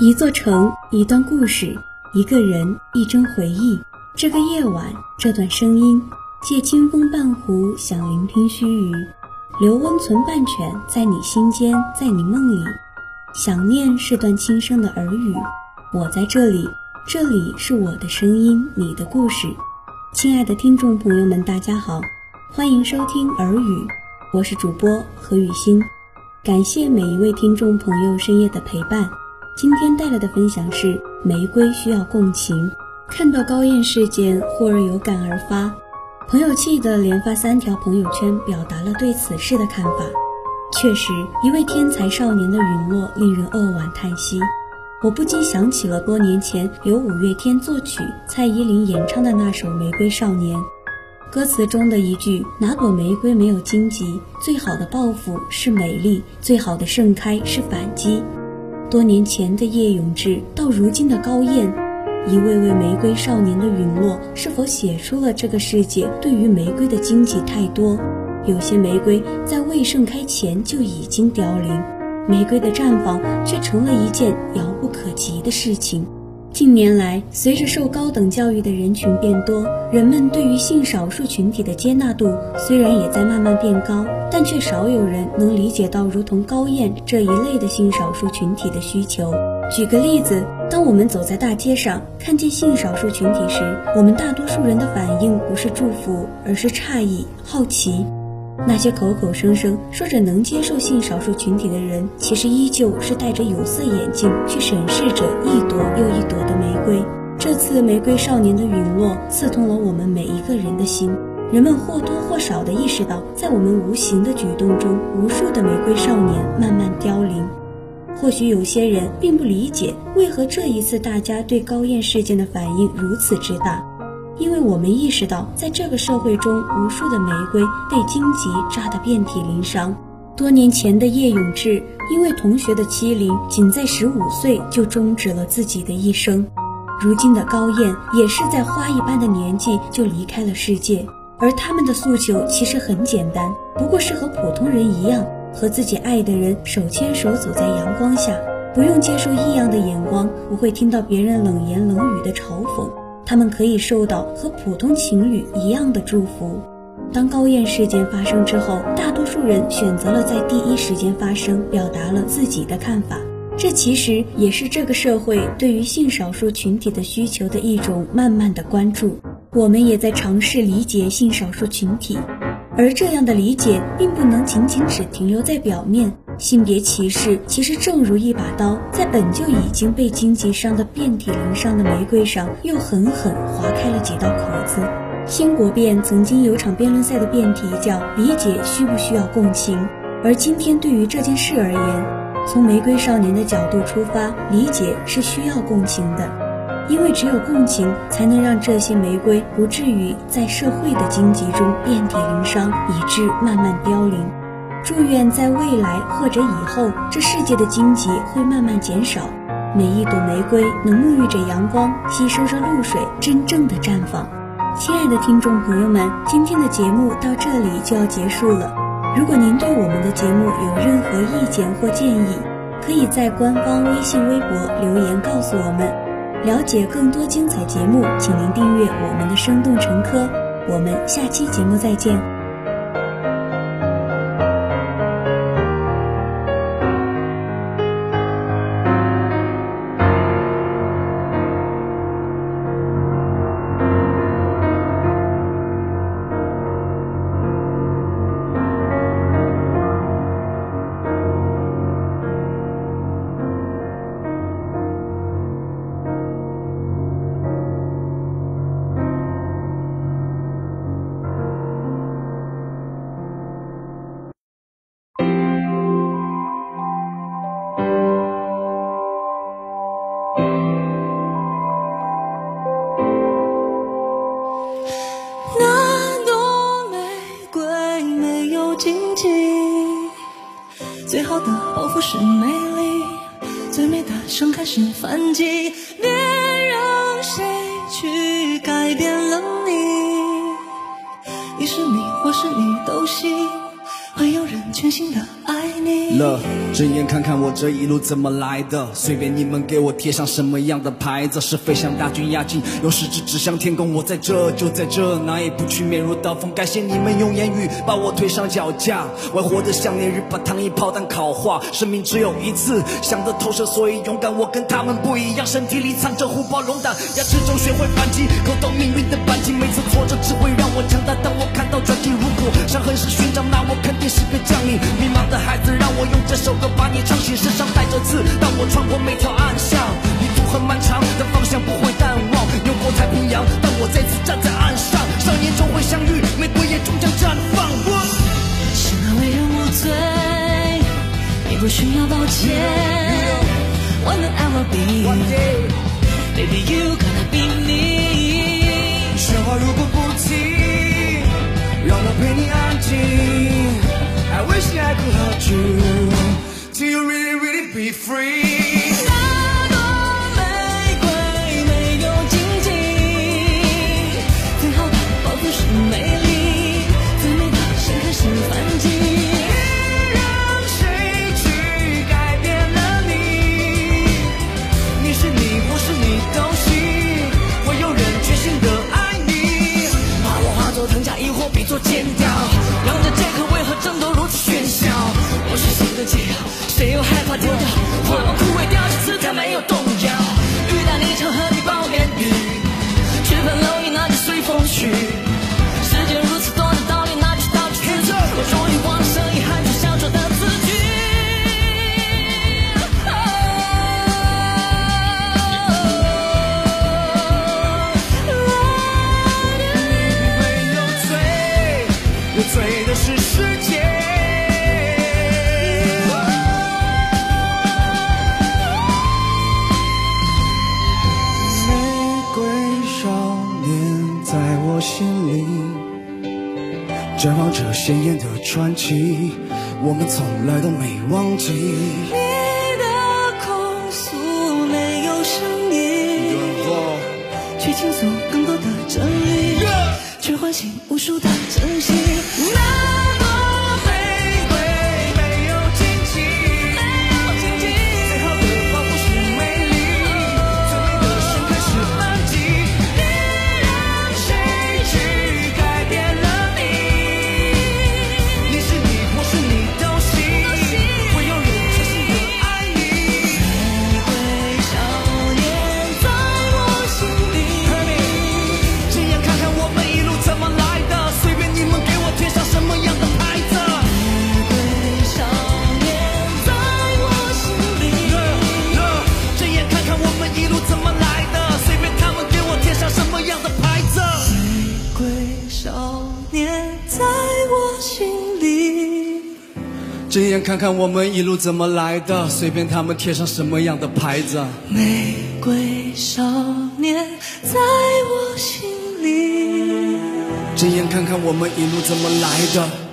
一座城，一段故事，一个人，一帧回忆。这个夜晚，这段声音，借清风伴湖，想聆听须臾。留温存半卷，在你心间，在你梦里。想念是段轻声的耳语，我在这里，这里是我的声音，你的故事。亲爱的听众朋友们，大家好，欢迎收听耳语，我是主播何雨欣。感谢每一位听众朋友深夜的陪伴。今天带来的分享是玫瑰需要共情。看到高燕事件，忽而有感而发，朋友气得连发3条朋友圈，表达了对此事的看法。确实，一位天才少年的陨落令人扼腕叹息。我不禁想起了多年前由五月天作曲、蔡依林演唱的那首《玫瑰少年》，歌词中的一句“哪朵玫瑰没有荆棘？最好的报复是美丽，最好的盛开是反击。”多年前的叶永志到如今的高燕，一位位玫瑰少年的陨落，是否写出了这个世界对于玫瑰的荆棘太多？有些玫瑰在未盛开前就已经凋零，玫瑰的绽放却成了一件遥不可及的事情。近年来，随着受高等教育的人群变多，人们对于性少数群体的接纳度虽然也在慢慢变高，但却少有人能理解到如同高燕这一类的性少数群体的需求。举个例子，当我们走在大街上看见性少数群体时，我们大多数人的反应不是祝福，而是诧异、好奇。那些口口声声说着能接受性少数群体的人，其实依旧是戴着有色眼镜去审视着一朵又一朵的玫瑰。这次玫瑰少年的陨落，刺痛了我们每一个人的心。人们或多或少地意识到，在我们无形的举动中，无数的玫瑰少年慢慢凋零。或许有些人并不理解，为何这一次大家对高燕事件的反应如此之大。因为我们意识到，在这个社会中，无数的玫瑰被荆棘扎得遍体鳞伤。多年前的叶永志，因为同学的欺凌，仅在15岁就终止了自己的一生。如今的高燕，也是在花一般的年纪就离开了世界。而他们的诉求其实很简单，不过是和普通人一样，和自己爱的人手牵手走在阳光下，不用接受异样的眼光，不会听到别人冷言冷语的嘲讽。他们可以受到和普通情侣一样的祝福。当高燕事件发生之后，大多数人选择了在第一时间发声，表达了自己的看法。这其实也是这个社会对于性少数群体的需求的一种慢慢的关注。我们也在尝试理解性少数群体，而这样的理解并不能仅仅只停留在表面。性别歧视其实正如一把刀，在本就已经被荆棘伤得遍体鳞伤的玫瑰上，又狠狠划开了几道口子。新国辩曾经有场辩论赛的辩题叫“理解需不需要共情”，而今天对于这件事而言，从玫瑰少年的角度出发，理解是需要共情的，因为只有共情才能让这些玫瑰不至于在社会的荆棘中遍体鳞伤，以致慢慢凋零。祝愿在未来或者以后，这世界的荆棘会慢慢减少，每一朵玫瑰能沐浴着阳光，吸收着露水，真正的绽放。亲爱的听众朋友们，今天的节目到这里就要结束了。如果您对我们的节目有任何意见或建议，可以在官方微信微博留言告诉我们。了解更多精彩节目，请您订阅我们的生动晨科。我们下期节目再见。最好的报复是美丽，最美的盛开是反击。别让谁去改变了你，你是你，我是你，都行。会有人全新的了，睁眼看看我这一路怎么来的，随便你们给我贴上什么样的牌子，是飞向大军压境，有矢志指向天空，我在这就在这，哪也不去，面如刀锋。感谢你们用言语把我推上脚架，我还活得像烈日把糖衣炮弹烤化，生命只有一次，想着投射所以勇敢，我跟他们不一样，身体里藏着虎豹龙胆，牙齿中学会反击，扣动命运的扳机，每次挫折只会让我强大，当我看到转机，如果伤痕是勋章，那我肯定是个将领。迷茫的孩子，让我用这首歌把你唱醒，身上带着刺，当我穿过每条暗巷，旅途很漫长，但方向不会淡忘，游过太平洋，但我再次站在岸上，少年终会相遇，玫瑰也终将绽放。我生而为人无罪，也不需要抱歉。One day I will be one day, baby you gonna be me。喧哗如果不停，让我陪你安静。I wish I could hold you till you really, really be free. 谁又害怕丢掉？我们枯萎掉，这次他没有动摇。雨打你场和你暴言语，去奔流言那就随风去。世界如此多的道理，那就到处去走。我终于忘了声音，喊出小丑的字句。我没有罪，我罪的是世界。 我心里绽放着鲜艳的传奇，我们从来都没忘记。你的控诉没有声音，去倾诉更多的真理，去唤醒无数的真心。那朵玫瑰没有荆棘，最好的花不是美丽，最美的盛开是反击。 睁眼看看我们一路怎么来的，随便他们贴上什么样的牌子。玫瑰少年在我心里。睁眼看看我们一路怎么来的。